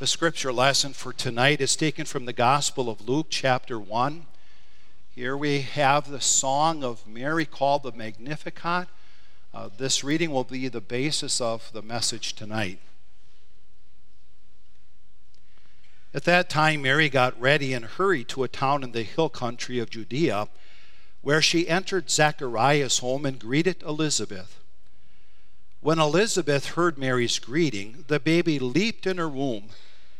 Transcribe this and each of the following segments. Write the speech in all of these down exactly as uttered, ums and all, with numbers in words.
The scripture lesson for tonight is taken from the Gospel of Luke, chapter one. Here we have the song of Mary called the Magnificat. Uh, this reading will be the basis of the message tonight. At that time, Mary got ready and hurried to a town in the hill country of Judea, where she entered Zechariah's home and greeted Elizabeth. When Elizabeth heard Mary's greeting, the baby leaped in her womb,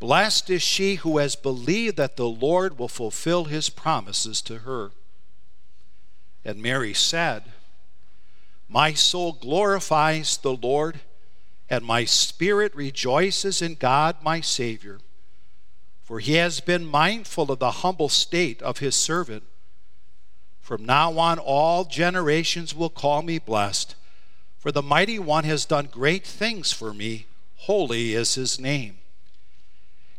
Blessed is she who has believed that the Lord will fulfill his promises to her." And Mary said, "My soul glorifies the Lord, and my spirit rejoices in God my Savior, for he has been mindful of the humble state of his servant. From now on all generations will call me blessed, for the Mighty One has done great things for me. Holy is his name.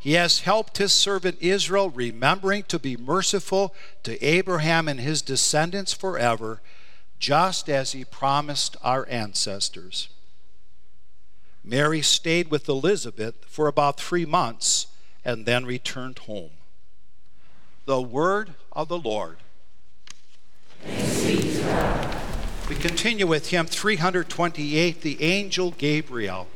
He has helped his servant Israel, remembering to be merciful to Abraham and his descendants forever, just as he promised our ancestors." Mary stayed with Elizabeth for about three months and then returned home. The word of the Lord. Thanks be to God. We continue with hymn three twenty-eight, the angel Gabriel.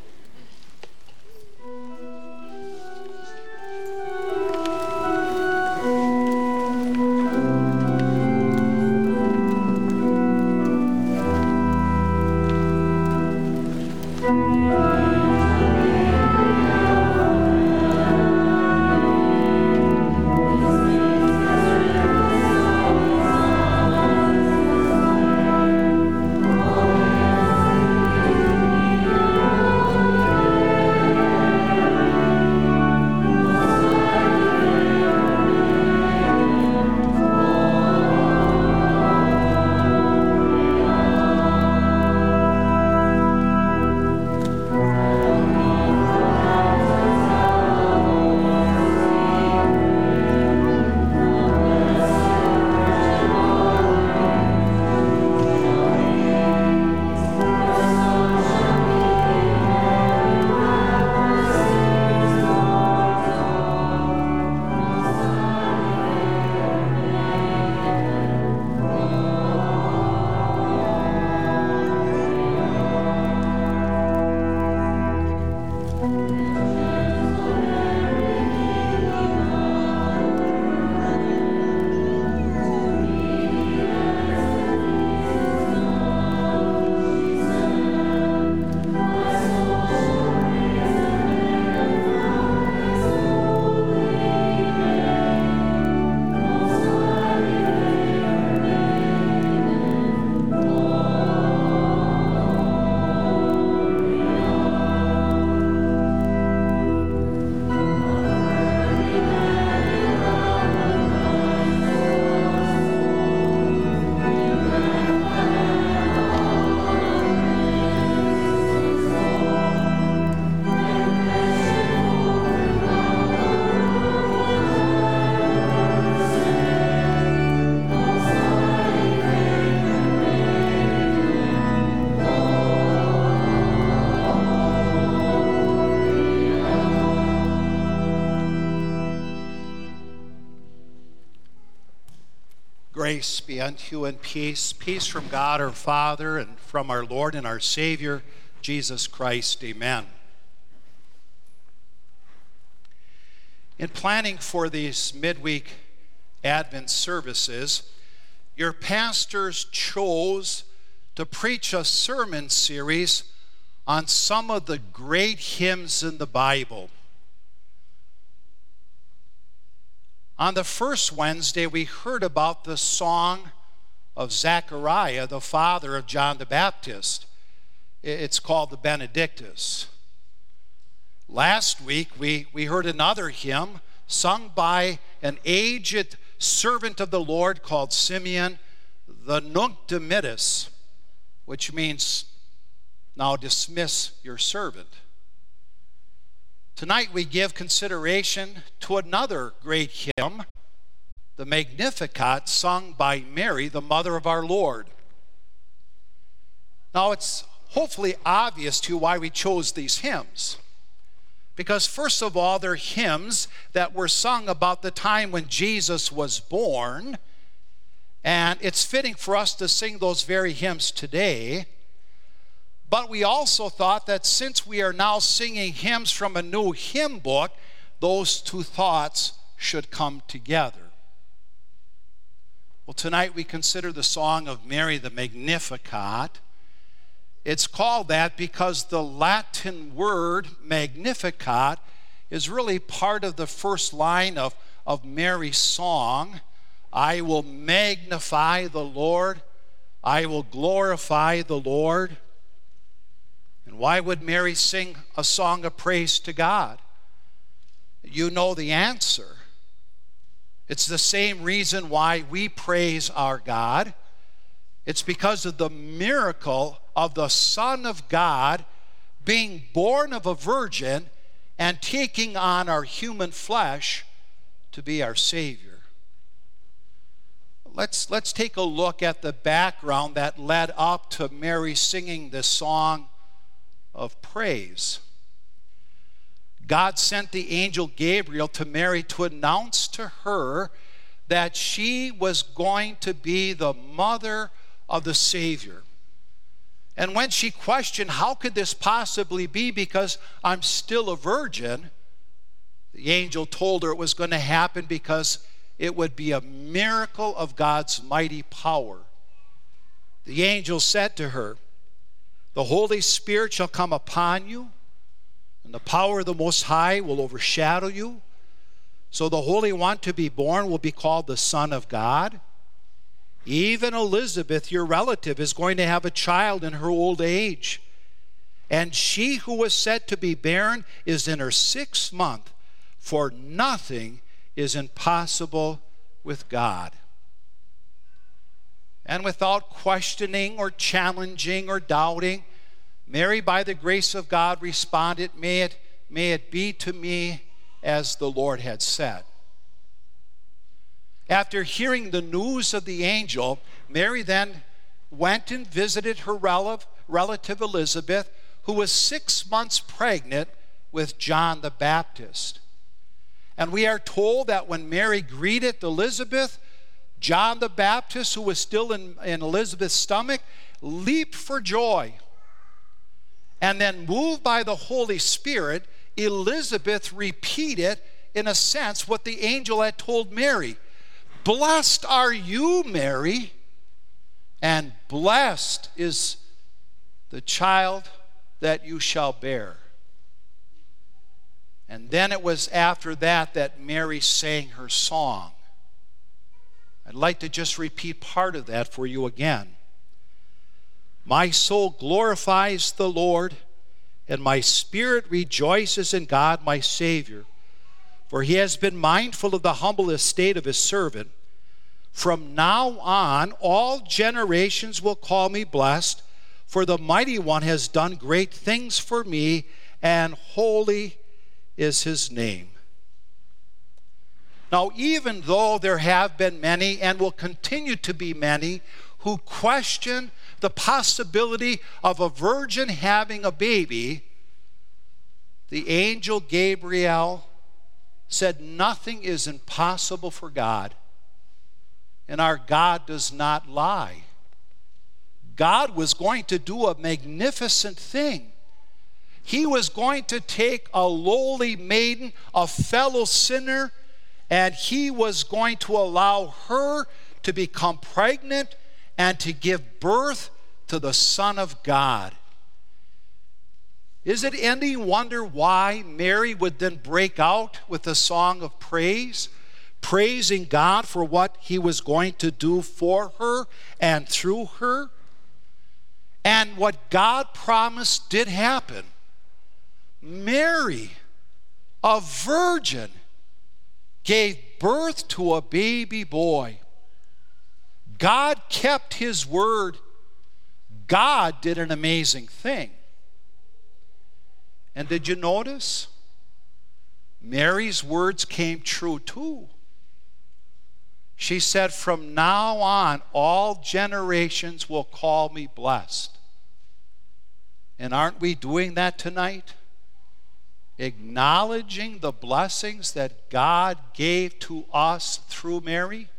Grace be unto you and peace, peace from God our Father and from our Lord and our Savior, Jesus Christ. Amen. In planning for these midweek Advent services, your pastors chose to to preach a sermon series on some of the great hymns in the Bible. On the first Wednesday, we heard about the song of Zechariah, the father of John the Baptist. It's called the Benedictus. Last week, we, we heard another hymn sung by an aged servant of the Lord called Simeon, the Nunc Dimittis, which means, now dismiss your servant. Tonight we give consideration to another great hymn, the Magnificat, sung by Mary, the mother of our Lord. Now it's hopefully obvious to you why we chose these hymns. Because first of all, they're hymns that were sung about the time when Jesus was born, and it's fitting for us to sing those very hymns today. But we also thought that since we are now singing hymns from a new hymn book, those two thoughts should come together. Well, tonight we consider the song of Mary, the Magnificat. It's called that because the Latin word Magnificat is really part of the first line of, of Mary's song. I will magnify the Lord. I will glorify the Lord. And why would Mary sing a song of praise to God? You know the answer. It's the same reason why we praise our God. It's because of the miracle of the Son of God being born of a virgin and taking on our human flesh to be our Savior. Let's, let's take a look at the background that led up to Mary singing this song of praise. God sent the angel Gabriel to Mary to announce to her that she was going to be the mother of the Savior. And when she questioned, how could this possibly be because I'm still a virgin, the angel told her it was going to happen because it would be a miracle of God's mighty power. The angel said to her, the Holy Spirit shall come upon you, and the power of the Most High will overshadow you. So the Holy One to be born will be called the Son of God. Even Elizabeth, your relative, is going to have a child in her old age. And she who was said to be barren is in her sixth month, for nothing is impossible with God. And without questioning or challenging or doubting, Mary, by the grace of God, responded, May it, may it be to me as the Lord had said. After hearing the news of the angel, Mary then went and visited her relative Elizabeth, who was six months pregnant with John the Baptist. And we are told that when Mary greeted Elizabeth, John the Baptist, who was still in, in Elizabeth's stomach, leaped for joy. And then, moved by the Holy Spirit, Elizabeth repeated, in a sense, what the angel had told Mary. Blessed are you, Mary, and blessed is the child that you shall bear. And then it was after that that Mary sang her song. I'd like to just repeat part of that for you again. My soul glorifies the Lord, and my spirit rejoices in God my Savior. For he has been mindful of the humble estate of his servant. From now on, all generations will call me blessed, for the Mighty One has done great things for me, and holy is his name. Now, even though there have been many, and will continue to be many, who question the possibility of a virgin having a baby, the angel Gabriel said nothing is impossible for God, and our God does not lie. God was going to do a magnificent thing. He was going to take a lowly maiden, a fellow sinner, and he was going to allow her to become pregnant and to give birth to the Son of God. Is it any wonder why Mary would then break out with a song of praise, praising God for what he was going to do for her and through her? And what God promised did happen. Mary, a virgin, gave birth to a baby boy. God kept his word. God did an amazing thing. And did you notice? Mary's words came true too. She said, "From now on, all generations will call me blessed." And aren't we doing that tonight? Acknowledging the blessings that God gave to us through Mary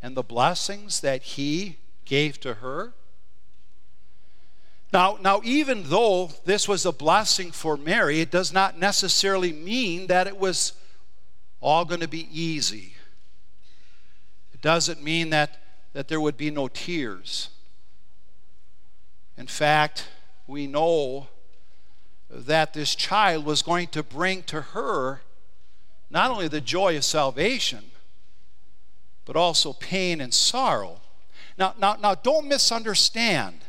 and the blessings that he gave to her. Now, now, even though this was a blessing for Mary, it does not necessarily mean that it was all going to be easy. It doesn't mean that, that there would be no tears. In fact, we know that this child was going to bring to her not only the joy of salvation, but also pain and sorrow. Now, now, now don't misunderstand.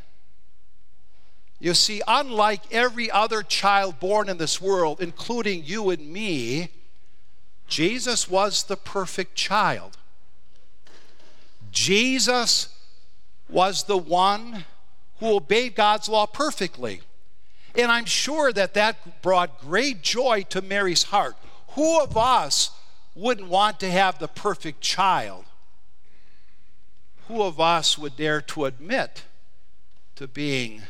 You see, unlike every other child born in this world, including you and me, Jesus was the perfect child. Jesus was the one who obeyed God's law perfectly. And I'm sure that that brought great joy to Mary's heart. Who of us wouldn't want to have the perfect child? Who of us would dare to admit to being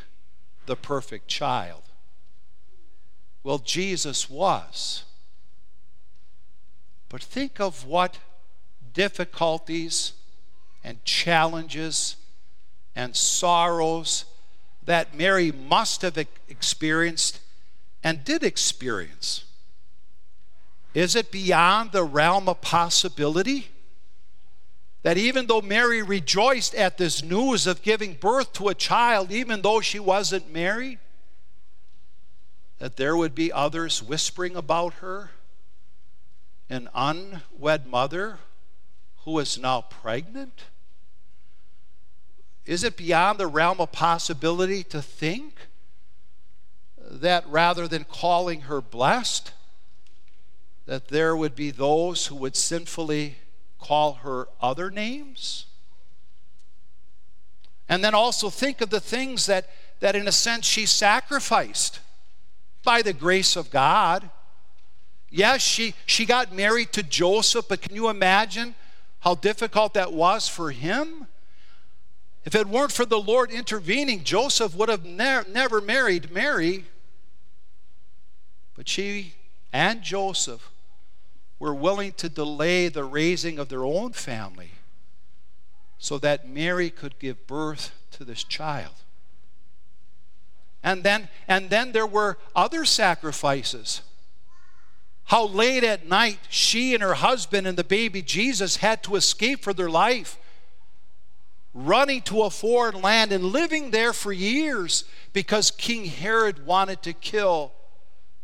the perfect child? Well, Jesus was. But think of what difficulties and challenges and sorrows that Mary must have experienced and did experience. Is it beyond the realm of possibility that even though Mary rejoiced at this news of giving birth to a child, even though she wasn't married, that there would be others whispering about her, an unwed mother who is now pregnant? Is it beyond the realm of possibility to think that rather than calling her blessed, that there would be those who would sinfully call her other names? And then also think of the things that, that in a sense she sacrificed by the grace of God. Yes, she, she got married to Joseph, but can you imagine how difficult that was for him? If it weren't for the Lord intervening, Joseph would have ne- never married Mary. But she and Joseph were willing to delay the raising of their own family so that Mary could give birth to this child. And then, and then there were other sacrifices. How late at night she and her husband and the baby Jesus had to escape for their life, running to a foreign land and living there for years because King Herod wanted to kill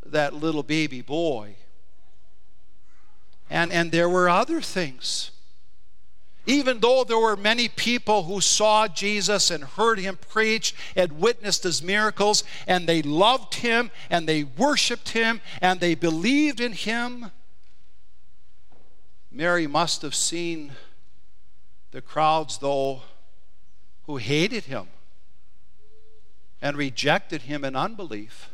that little baby boy. And, and there were other things. Even though there were many people who saw Jesus and heard him preach and witnessed his miracles, and they loved him and they worshiped him and they believed in him, Mary must have seen the crowds, though, who hated him and rejected him in unbelief.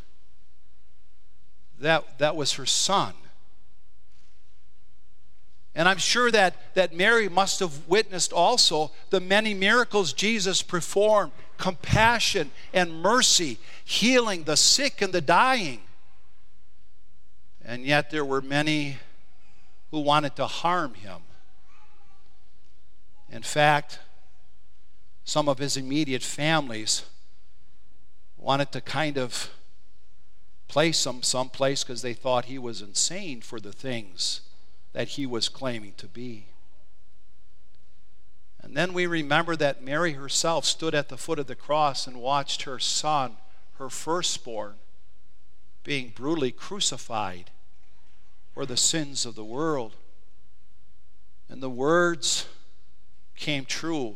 That, that was her son. And I'm sure that, that Mary must have witnessed also the many miracles Jesus performed, compassion and mercy, healing the sick and the dying. And yet there were many who wanted to harm him. In fact, some of his immediate families wanted to kind of place him someplace because they thought he was insane for the things that he was claiming to be. And then we remember that Mary herself stood at the foot of the cross and watched her son, her firstborn, being brutally crucified for the sins of the world. And the words came true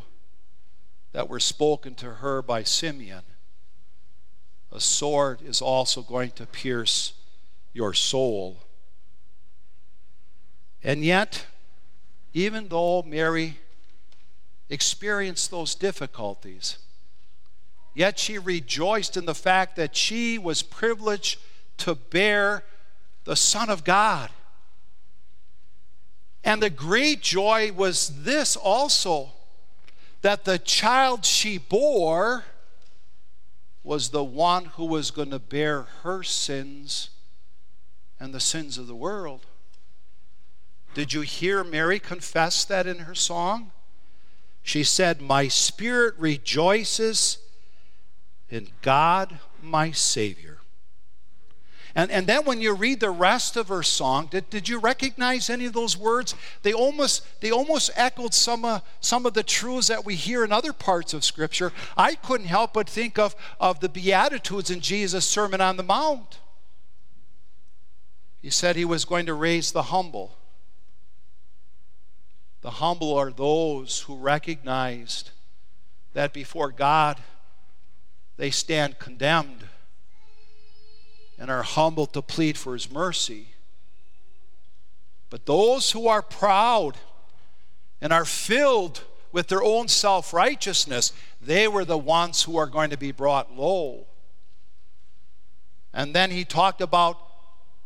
that were spoken to her by Simeon. A sword is also going to pierce your soul. And yet, even though Mary experienced those difficulties, yet she rejoiced in the fact that she was privileged to bear the Son of God. And the great joy was this also, that the child she bore was the one who was going to bear her sins and the sins of the world. Did you hear Mary confess that in her song? She said, "My spirit rejoices in God, my Savior." And, and then when you read the rest of her song, did, did you recognize any of those words? They almost, they almost echoed some, uh, some of the truths that we hear in other parts of Scripture. I couldn't help but think of, of the Beatitudes in Jesus' Sermon on the Mount. He said he was going to raise the humble. The humble are those who recognized that before God they stand condemned and are humble to plead for his mercy. But those who are proud and are filled with their own self-righteousness, they were the ones who are going to be brought low. And then he talked about,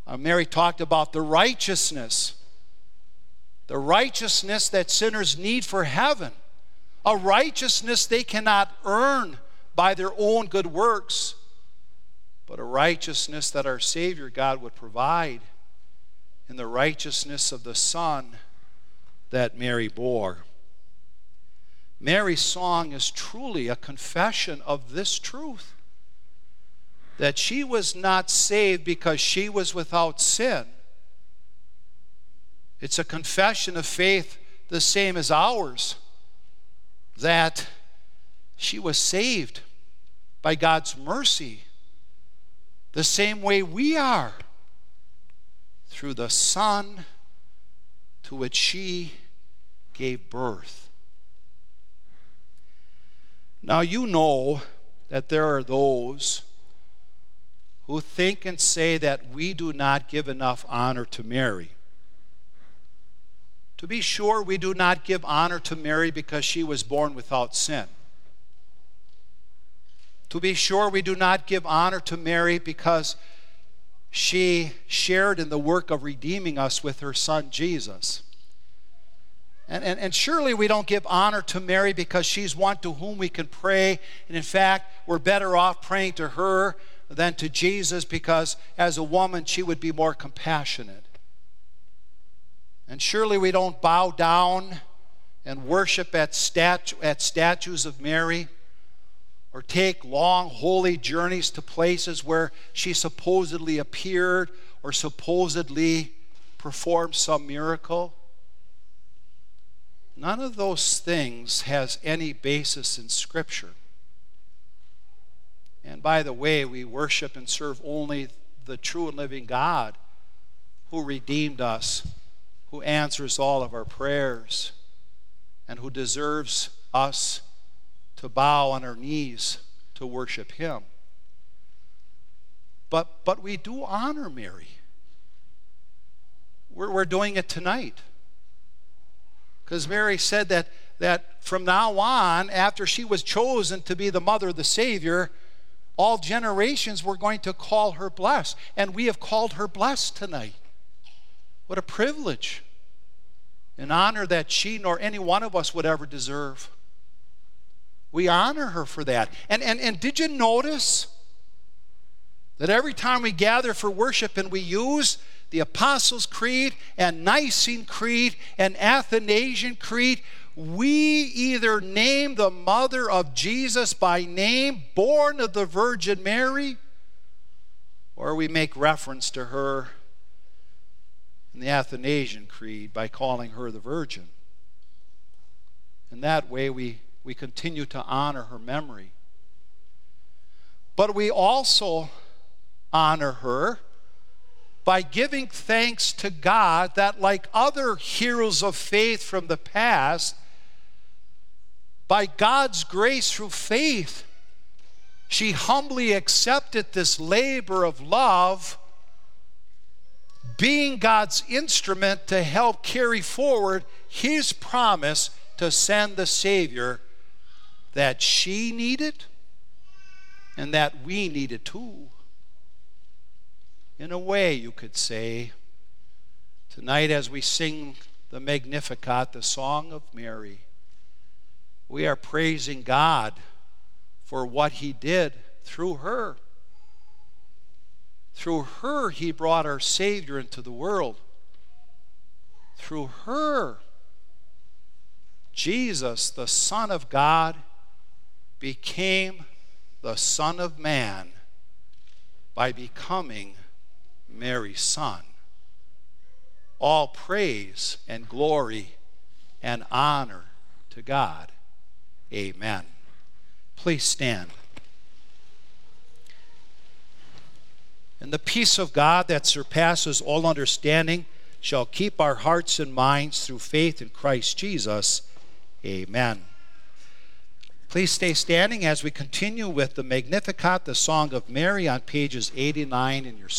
uh, Mary talked about the righteousness The righteousness that sinners need for heaven, a righteousness they cannot earn by their own good works, but a righteousness that our Savior God would provide in the righteousness of the Son that Mary bore. Mary's song is truly a confession of this truth, that she was not saved because she was without sin. It's a confession of faith the same as ours, that she was saved by God's mercy the same way we are, through the Son to which she gave birth. Now you know that there are those who think and say that we do not give enough honor to Mary. To be sure, we do not give honor to Mary because she was born without sin. To be sure, we do not give honor to Mary because she shared in the work of redeeming us with her son Jesus. And, and, and surely we don't give honor to Mary because she's one to whom we can pray. And in fact, we're better off praying to her than to Jesus, because as a woman, she would be more compassionate. And surely we don't bow down and worship at, statu- at statues of Mary, or take long holy journeys to places where she supposedly appeared or supposedly performed some miracle. None of those things has any basis in Scripture. And by the way, we worship and serve only the true and living God, who redeemed us, who answers all of our prayers, and who deserves us to bow on our knees to worship him. But, but we do honor Mary. We're, we're doing it tonight. Because Mary said that, that from now on, after she was chosen to be the mother of the Savior, all generations were going to call her blessed. And we have called her blessed tonight. What a privilege, an honor that she nor any one of us would ever deserve. We honor her for that. And, and, and did you notice that every time we gather for worship and we use the Apostles' Creed and Nicene Creed and Athanasian Creed, we either name the mother of Jesus by name, born of the Virgin Mary, or we make reference to her in the Athanasian Creed by calling her the Virgin. In that way, we, we continue to honor her memory. But we also honor her by giving thanks to God that, like other heroes of faith from the past, by God's grace through faith, she humbly accepted this labor of love, being God's instrument to help carry forward his promise to send the Savior that she needed and that we needed too. In a way, you could say, tonight as we sing the Magnificat, the Song of Mary, we are praising God for what he did through her. Through her, he brought our Savior into the world. Through her, Jesus, the Son of God, became the Son of Man by becoming Mary's Son. All praise and glory and honor to God. Amen. Please stand. And the peace of God that surpasses all understanding shall keep our hearts and minds through faith in Christ Jesus. Amen. Please stay standing as we continue with the Magnificat, the Song of Mary, on pages eighty-nine in your